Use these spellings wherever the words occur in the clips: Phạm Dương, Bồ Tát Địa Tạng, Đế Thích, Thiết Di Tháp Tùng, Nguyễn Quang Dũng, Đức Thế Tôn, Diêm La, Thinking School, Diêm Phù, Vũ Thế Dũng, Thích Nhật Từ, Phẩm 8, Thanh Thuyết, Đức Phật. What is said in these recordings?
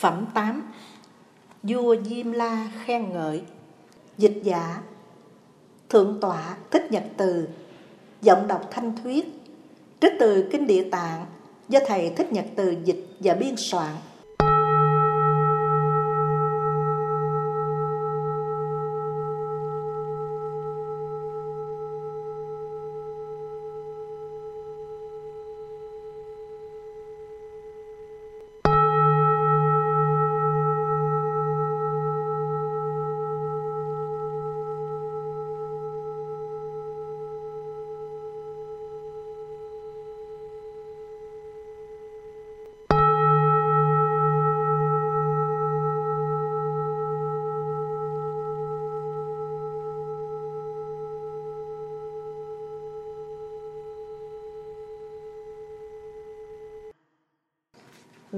Phẩm 8. Vua Diêm-la khen ngợi. Dịch giả: Thượng tọa Thích Nhật Từ. Giọng đọc Thanh Thuyết. Trích từ Kinh Địa Tạng do thầy Thích Nhật Từ dịch và biên soạn.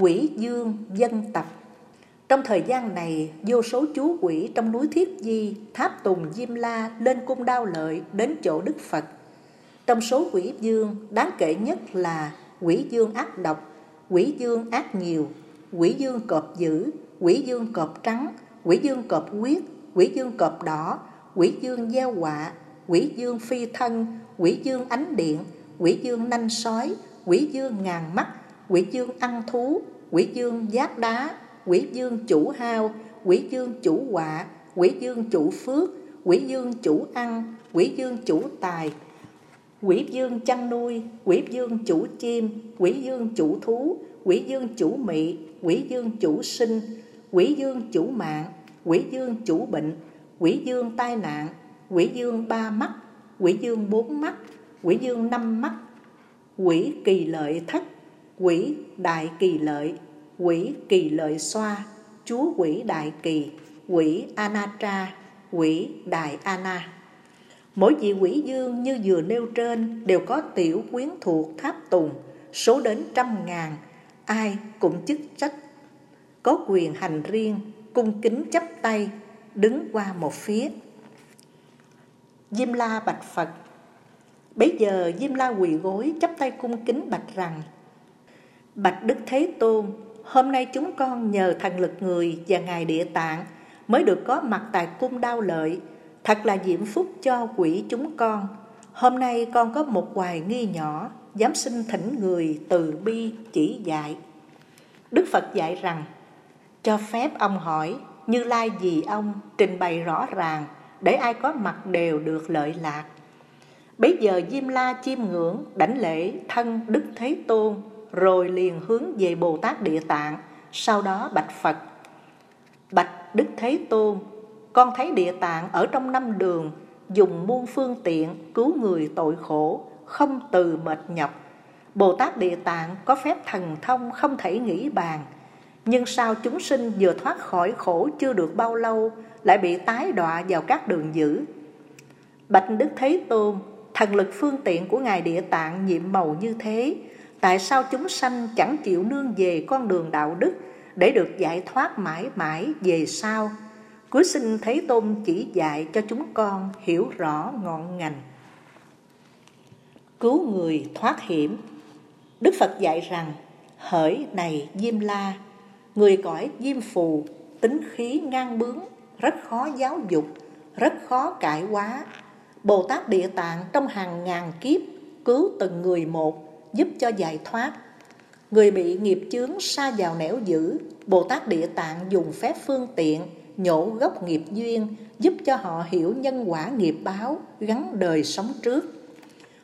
Quỷ dương dân tập. Trong thời gian này, vô số chú quỷ trong núi Thiết Di, Tháp Tùng, Diêm La lên cung đao lợi đến chỗ Đức Phật. Trong số quỷ dương, đáng kể nhất là quỷ dương ác độc, quỷ dương ác nhiều, quỷ dương cọp dữ, quỷ dương cọp trắng, quỷ dương cọp huyết, quỷ dương cọp đỏ, quỷ dương gieo họa, quỷ dương phi thân, quỷ dương ánh điện, quỷ dương nanh sói, quỷ dương ngàn mắt, quỷ dương ăn thú, quỷ dương giác đá, quỷ dương chủ hao, quỷ dương chủ họa, quỷ dương chủ phước, quỷ dương chủ ăn, quỷ dương chủ tài, quỷ dương chăn nuôi, quỷ dương chủ chim, quỷ dương chủ thú, quỷ dương chủ mị, quỷ dương chủ sinh, quỷ dương chủ mạng, quỷ dương chủ bệnh, quỷ dương tai nạn, quỷ dương ba mắt, quỷ dương bốn mắt, quỷ dương năm mắt, quỷ kỳ lợi thất, quỷ đại kỳ lợi, quỷ kỳ lợi xoa, chúa quỷ đại kỳ, quỷ anatra, quỷ đại ana. Mỗi vị quỷ dương như vừa nêu trên đều có tiểu quyến thuộc Tháp Tùng, số đến trăm ngàn, ai cũng chức trách, có quyền hành riêng, cung kính chắp tay, đứng qua một phía. Diêm La bạch Phật. Bấy giờ Diêm La quỳ gối chắp tay cung kính bạch rằng: Bạch Đức Thế Tôn, hôm nay chúng con nhờ thần lực người và Ngài Địa Tạng mới được có mặt tại cung đao lợi, thật là diễm phúc cho quỷ chúng con. Hôm nay con có một hoài nghi nhỏ, dám xin thỉnh người từ bi chỉ dạy. Đức Phật dạy rằng: Cho phép ông hỏi, Như Lai vì ông trình bày rõ ràng, để ai có mặt đều được lợi lạc. Bấy giờ Diêm La chiêm ngưỡng đảnh lễ thân Đức Thế Tôn, rồi liền hướng về Bồ Tát Địa Tạng, sau đó bạch Phật: Bạch Đức Thế Tôn, con thấy Địa Tạng ở trong năm đường, dùng muôn phương tiện cứu người tội khổ, không từ mệt nhọc. Bồ Tát Địa Tạng có phép thần thông không thể nghĩ bàn, nhưng sao chúng sinh vừa thoát khỏi khổ chưa được bao lâu lại bị tái đọa vào các đường dữ? Bạch Đức Thế Tôn, thần lực phương tiện của Ngài Địa Tạng nhiệm màu như thế, tại sao chúng sanh chẳng chịu nương về con đường đạo đức để được giải thoát mãi mãi về sau? Cuối xin Thế Tôn chỉ dạy cho chúng con hiểu rõ ngọn ngành. Cứu người thoát hiểm. Đức Phật dạy rằng: Hỡi này Diêm La, người cõi Diêm Phù, tính khí ngang bướng, rất khó giáo dục, rất khó cải hóa. Bồ Tát Địa Tạng trong hàng ngàn kiếp cứu từng người một, giúp cho giải thoát. Người bị nghiệp chướng sa vào nẻo dữ, Bồ Tát Địa Tạng dùng phép phương tiện nhổ gốc nghiệp duyên, giúp cho họ hiểu nhân quả nghiệp báo, gắn đời sống trước.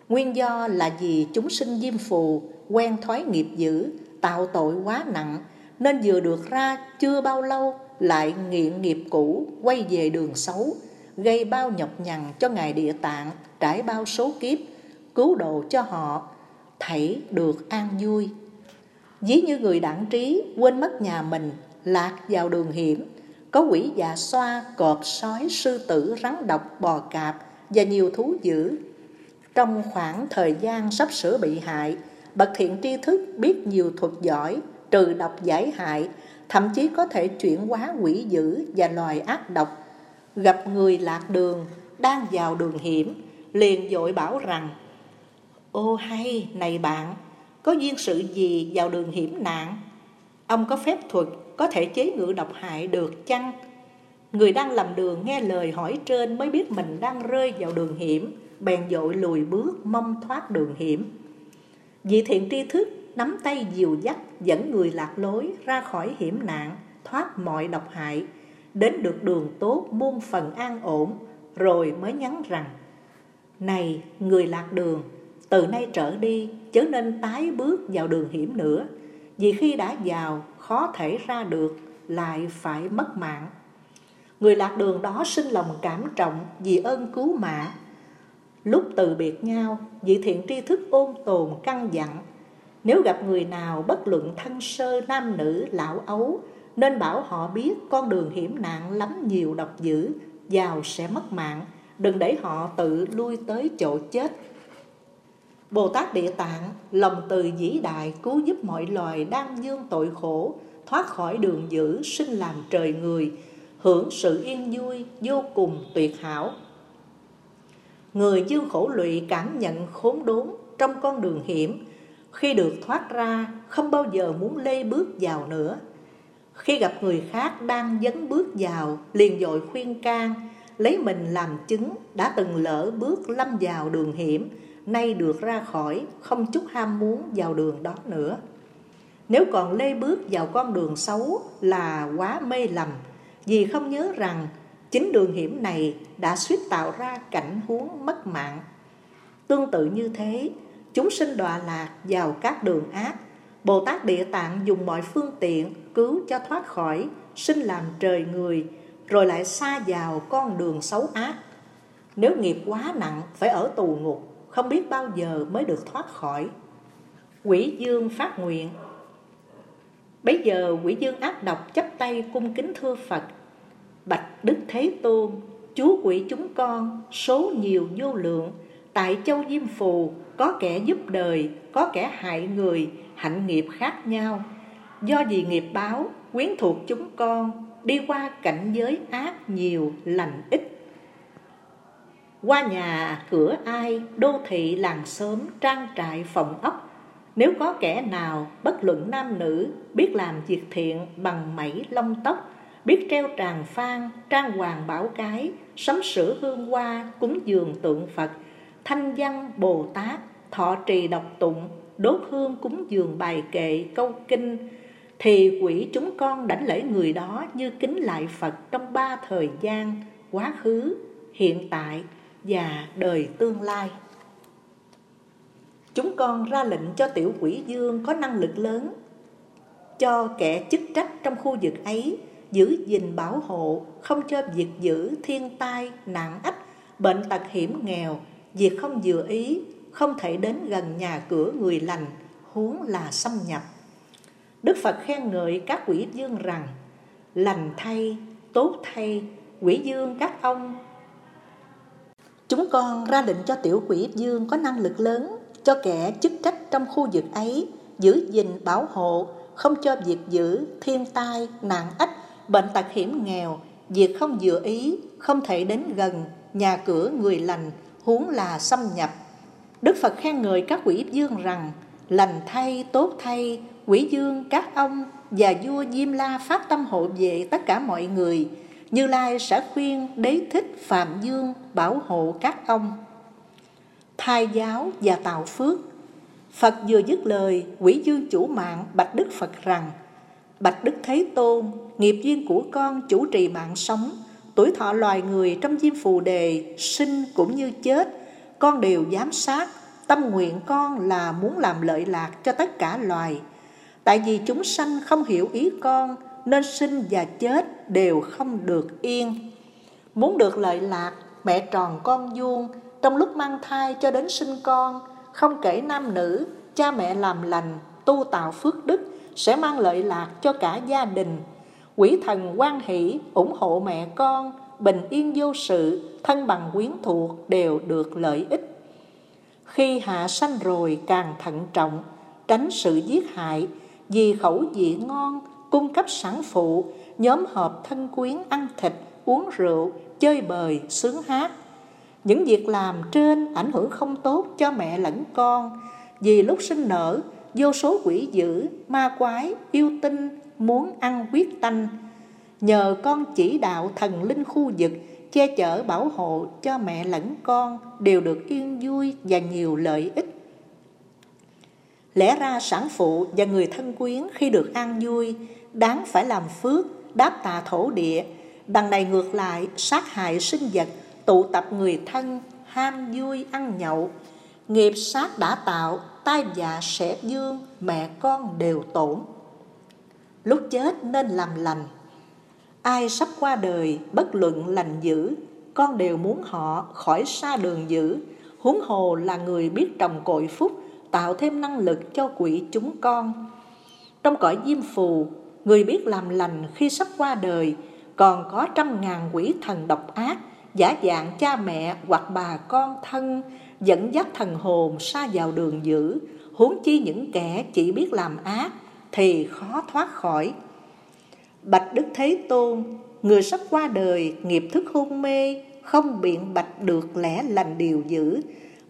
Nguyên do là vì chúng sinh Diêm Phù quen thói nghiệp dữ, tạo tội quá nặng, nên vừa được ra chưa bao lâu lại nghiện nghiệp cũ, quay về đường xấu, gây bao nhọc nhằn cho Ngài Địa Tạng, trải bao số kiếp cứu độ cho họ hãy được an vui. Ví như người đảng trí quên mất nhà mình, lạc vào đường hiểm, có quỷ dạ xoa, cọp, sói, sư tử, rắn độc, bò cạp và nhiều thú dữ. Trong khoảng thời gian sắp sửa bị hại, bậc thiện tri thức biết nhiều thuật giỏi, trừ độc giải hại, thậm chí có thể chuyển hóa quỷ dữ và loài ác độc. Gặp người lạc đường, đang vào đường hiểm, liền vội bảo rằng: Ô hay, này bạn, có duyên sự gì vào đường hiểm nạn? Ông có phép thuật có thể chế ngự độc hại được chăng? Người đang làm đường nghe lời hỏi trên mới biết mình đang rơi vào đường hiểm, bèn dội lùi bước mong thoát đường hiểm. Vị thiện tri thức nắm tay dìu dắt, dẫn người lạc lối ra khỏi hiểm nạn, thoát mọi độc hại, đến được đường tốt muôn phần an ổn, rồi mới nhắn rằng: Này người lạc đường, từ nay trở đi chớ nên tái bước vào đường hiểm nữa, vì khi đã vào khó thể ra được, lại phải mất mạng. Người lạc đường đó sinh lòng cảm trọng vì ơn cứu mạng. Lúc từ biệt nhau, vị thiện tri thức ôn tồn căn dặn: Nếu gặp người nào bất luận thân sơ, nam nữ, lão ấu, nên bảo họ biết con đường hiểm nạn lắm nhiều độc dữ, vào sẽ mất mạng, đừng để họ tự lui tới chỗ chết. Bồ Tát Địa Tạng, lòng từ vĩ đại, cứu giúp mọi loài đang vương tội khổ, thoát khỏi đường dữ, sinh làm trời người, hưởng sự yên vui vô cùng tuyệt hảo. Người dương khổ lụy cảm nhận khốn đốn trong con đường hiểm, khi được thoát ra không bao giờ muốn lê bước vào nữa. Khi gặp người khác đang dấn bước vào, liền vội khuyên can, lấy mình làm chứng đã từng lỡ bước lâm vào đường hiểm, nay được ra khỏi, không chút ham muốn vào đường đó nữa. Nếu còn lê bước vào con đường xấu là quá mê lầm, vì không nhớ rằng chính đường hiểm này đã suýt tạo ra cảnh huống mất mạng. Tương tự như thế, chúng sinh đọa lạc vào các đường ác, Bồ Tát Địa Tạng dùng mọi phương tiện cứu cho thoát khỏi, sinh làm trời người, rồi lại sa vào con đường xấu ác. Nếu nghiệp quá nặng phải ở tù ngục, không biết bao giờ mới được thoát khỏi. Quỷ Dương phát nguyện. Bấy giờ Quỷ Dương ác độc chắp tay cung kính thưa Phật: Bạch Đức Thế Tôn, chúa quỷ chúng con số nhiều vô lượng, tại châu Diêm Phù có kẻ giúp đời, có kẻ hại người, hạnh nghiệp khác nhau. Do vì nghiệp báo quyến thuộc chúng con đi qua cảnh giới ác nhiều lành ít. Qua nhà cửa ai, đô thị làng xóm, trang trại phòng ốc, nếu có kẻ nào bất luận nam nữ biết làm việc thiện bằng mảy lông tóc, biết treo tràng phan, trang hoàng bảo cái, sắm sửa hương hoa, cúng dường tượng Phật, thanh văn Bồ Tát, thọ trì đọc tụng, đốt hương cúng dường bài kệ câu kinh, thì quỷ chúng con đảnh lễ người đó như kính lại Phật trong ba thời gian: quá khứ, hiện tại và đời tương lai. Chúng con ra lệnh cho tiểu quỷ Dương có năng lực lớn, cho kẻ chức trách trong khu vực ấy giữ gìn bảo hộ, không cho việc giữ thiên tai, nạn ách, bệnh tật hiểm nghèo, việc không vừa ý, không thể đến gần nhà cửa người lành, huống là xâm nhập. Đức Phật khen ngợi các quỷ dương rằng: Lành thay, tốt thay, quỷ dương các ông. Chúng con ra lệnh cho tiểu quỷ dương có năng lực lớn, cho kẻ chức trách trong khu vực ấy giữ gìn bảo hộ, không cho việc giữ thiên tai, nạn ách, bệnh tật hiểm nghèo, việc không vừa ý, không thể đến gần nhà cửa người lành, huống là xâm nhập. Đức Phật khen ngợi các quỷ dương rằng: Lành thay, tốt thay, quỷ dương các ông. Và vua Diêm-la phát tâm hộ vệ tất cả mọi người. Như Lai sẽ khuyên Đế Thích, Phạm Dương bảo hộ các ông. Thai giáo và tạo phước. Phật vừa dứt lời, quỷ dương chủ mạng bạch Đức Phật rằng: Bạch Đức Thế Tôn, nghiệp duyên của con chủ trì mạng sống, tuổi thọ loài người trong Diêm Phù Đề sinh cũng như chết, con đều giám sát. Tâm nguyện con là muốn làm lợi lạc cho tất cả loài. Tại vì chúng sanh không hiểu ý con, nên sinh và chết đều không được yên. Muốn được lợi lạc, mẹ tròn con vuông, trong lúc mang thai cho đến sinh con, không kể nam nữ, cha mẹ làm lành, tu tạo phước đức, sẽ mang lợi lạc cho cả gia đình. Quỷ thần hoan hỷ, ủng hộ mẹ con, bình yên vô sự, thân bằng quyến thuộc đều được lợi ích. Khi hạ sanh rồi càng thận trọng, tránh sự giết hại, vì khẩu vị ngon, cung cấp sản phụ, nhóm họp thân quyến ăn thịt, uống rượu, chơi bời, sướng hát. Những việc làm trên ảnh hưởng không tốt cho mẹ lẫn con, vì lúc sinh nở, vô số quỷ dữ, ma quái, yêu tinh muốn ăn huyết tanh. Nhờ con chỉ đạo thần linh khu vực, che chở bảo hộ cho mẹ lẫn con đều được yên vui và nhiều lợi ích. Lẽ ra sản phụ và người thân quyến khi được an vui, đáng phải làm phước, đáp tạ thổ địa. Đằng này ngược lại, sát hại sinh vật, tụ tập người thân, ham vui ăn nhậu. Nghiệp sát đã tạo, tai vạ sẽ dương, mẹ con đều tổn. Lúc chết nên làm lành. Ai sắp qua đời, bất luận lành dữ, con đều muốn họ khỏi xa đường dữ. Huống hồ là người biết trồng cội phúc, tạo thêm năng lực cho quỷ chúng con. Trong cõi Diêm Phù, người biết làm lành khi sắp qua đời, còn có 100.000 quỷ thần độc ác, giả dạng cha mẹ hoặc bà con thân, dẫn dắt thần hồn xa vào đường dữ. Huống chi những kẻ chỉ biết làm ác thì khó thoát khỏi. Bạch Đức Thế Tôn, người sắp qua đời, nghiệp thức hôn mê, không biện bạch được lẽ lành điều dữ.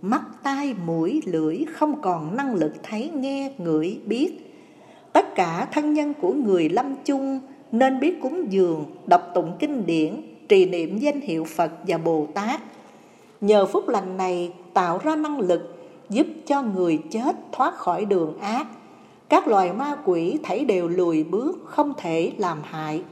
Mắt, tai, mũi, lưỡi không còn năng lực thấy, nghe, ngửi, biết. Tất cả thân nhân của người lâm chung nên biết cúng dường, đọc tụng kinh điển, trì niệm danh hiệu Phật và Bồ Tát. Nhờ phúc lành này tạo ra năng lực giúp cho người chết thoát khỏi đường ác. Các loài ma quỷ thảy đều lùi bước, không thể làm hại.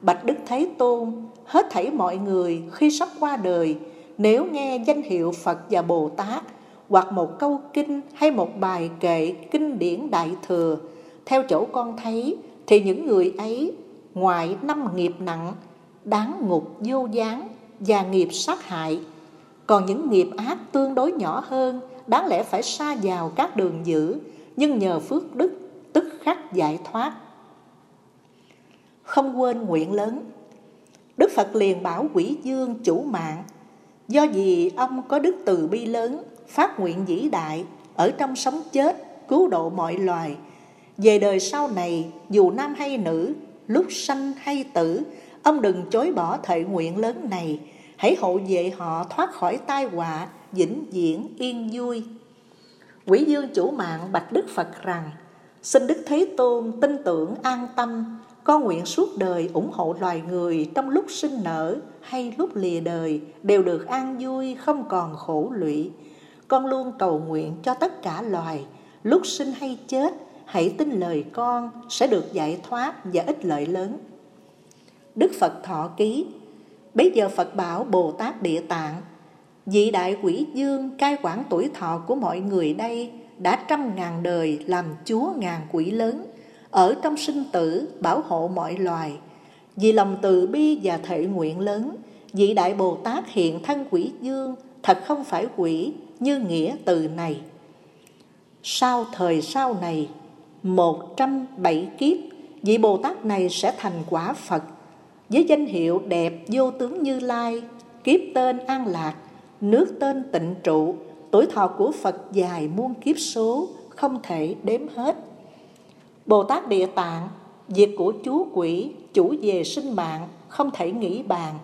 Bạch Đức Thế Tôn, hết thảy mọi người khi sắp qua đời, nếu nghe danh hiệu Phật và Bồ Tát, hoặc một câu kinh hay một bài kệ kinh điển Đại Thừa, theo chỗ con thấy thì những người ấy ngoài 5 nghiệp nặng, đáng ngục vô gián và nghiệp sát hại, còn những nghiệp ác tương đối nhỏ hơn, đáng lẽ phải sa vào các đường dữ, nhưng nhờ phước đức tức khắc giải thoát. Không quên nguyện lớn, Đức Phật liền bảo Quỷ Dương chủ mạng, do vì ông có đức từ bi lớn, phát nguyện vĩ đại, ở trong sống chết cứu độ mọi loài. Về đời sau này, dù nam hay nữ, lúc sanh hay tử, ông đừng chối bỏ thệ nguyện lớn này, hãy hộ vệ họ thoát khỏi tai họa, vĩnh viễn yên vui. Quỷ Dương chủ mạng bạch Đức Phật rằng, xin Đức Thế Tôn tin tưởng an tâm, con nguyện suốt đời ủng hộ loài người trong lúc sinh nở hay lúc lìa đời đều được an vui, không còn khổ lụy. Con luôn cầu nguyện cho tất cả loài, lúc sinh hay chết, hãy tin lời con sẽ được giải thoát và ích lợi lớn. Đức Phật thọ ký. Bấy giờ Phật bảo Bồ Tát Địa Tạng, vị đại Quỷ Dương cai quản tuổi thọ của mọi người đây, đã 100.000 đời làm chúa 1000 quỷ lớn, ở trong sinh tử bảo hộ mọi loài. Vì lòng từ bi và thệ nguyện lớn, vị đại Bồ Tát hiện thân Quỷ Dương, thật không phải quỷ như nghĩa từ này. Sau thời sau này 107 kiếp, vị Bồ Tát này sẽ thành quả Phật với danh hiệu đẹp vô tướng Như Lai, kiếp tên An Lạc, nước tên Tịnh Trụ. Tuổi thọ của Phật dài muôn kiếp số, không thể đếm hết. Bồ Tát Địa Tạng, việc của chú quỷ chủ về sinh mạng, không thể nghĩ bàn.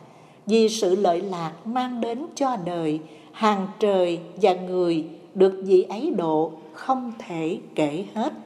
Vì sự lợi lạc mang đến cho đời, hàng trời và người được vị ấy độ, không thể kể hết.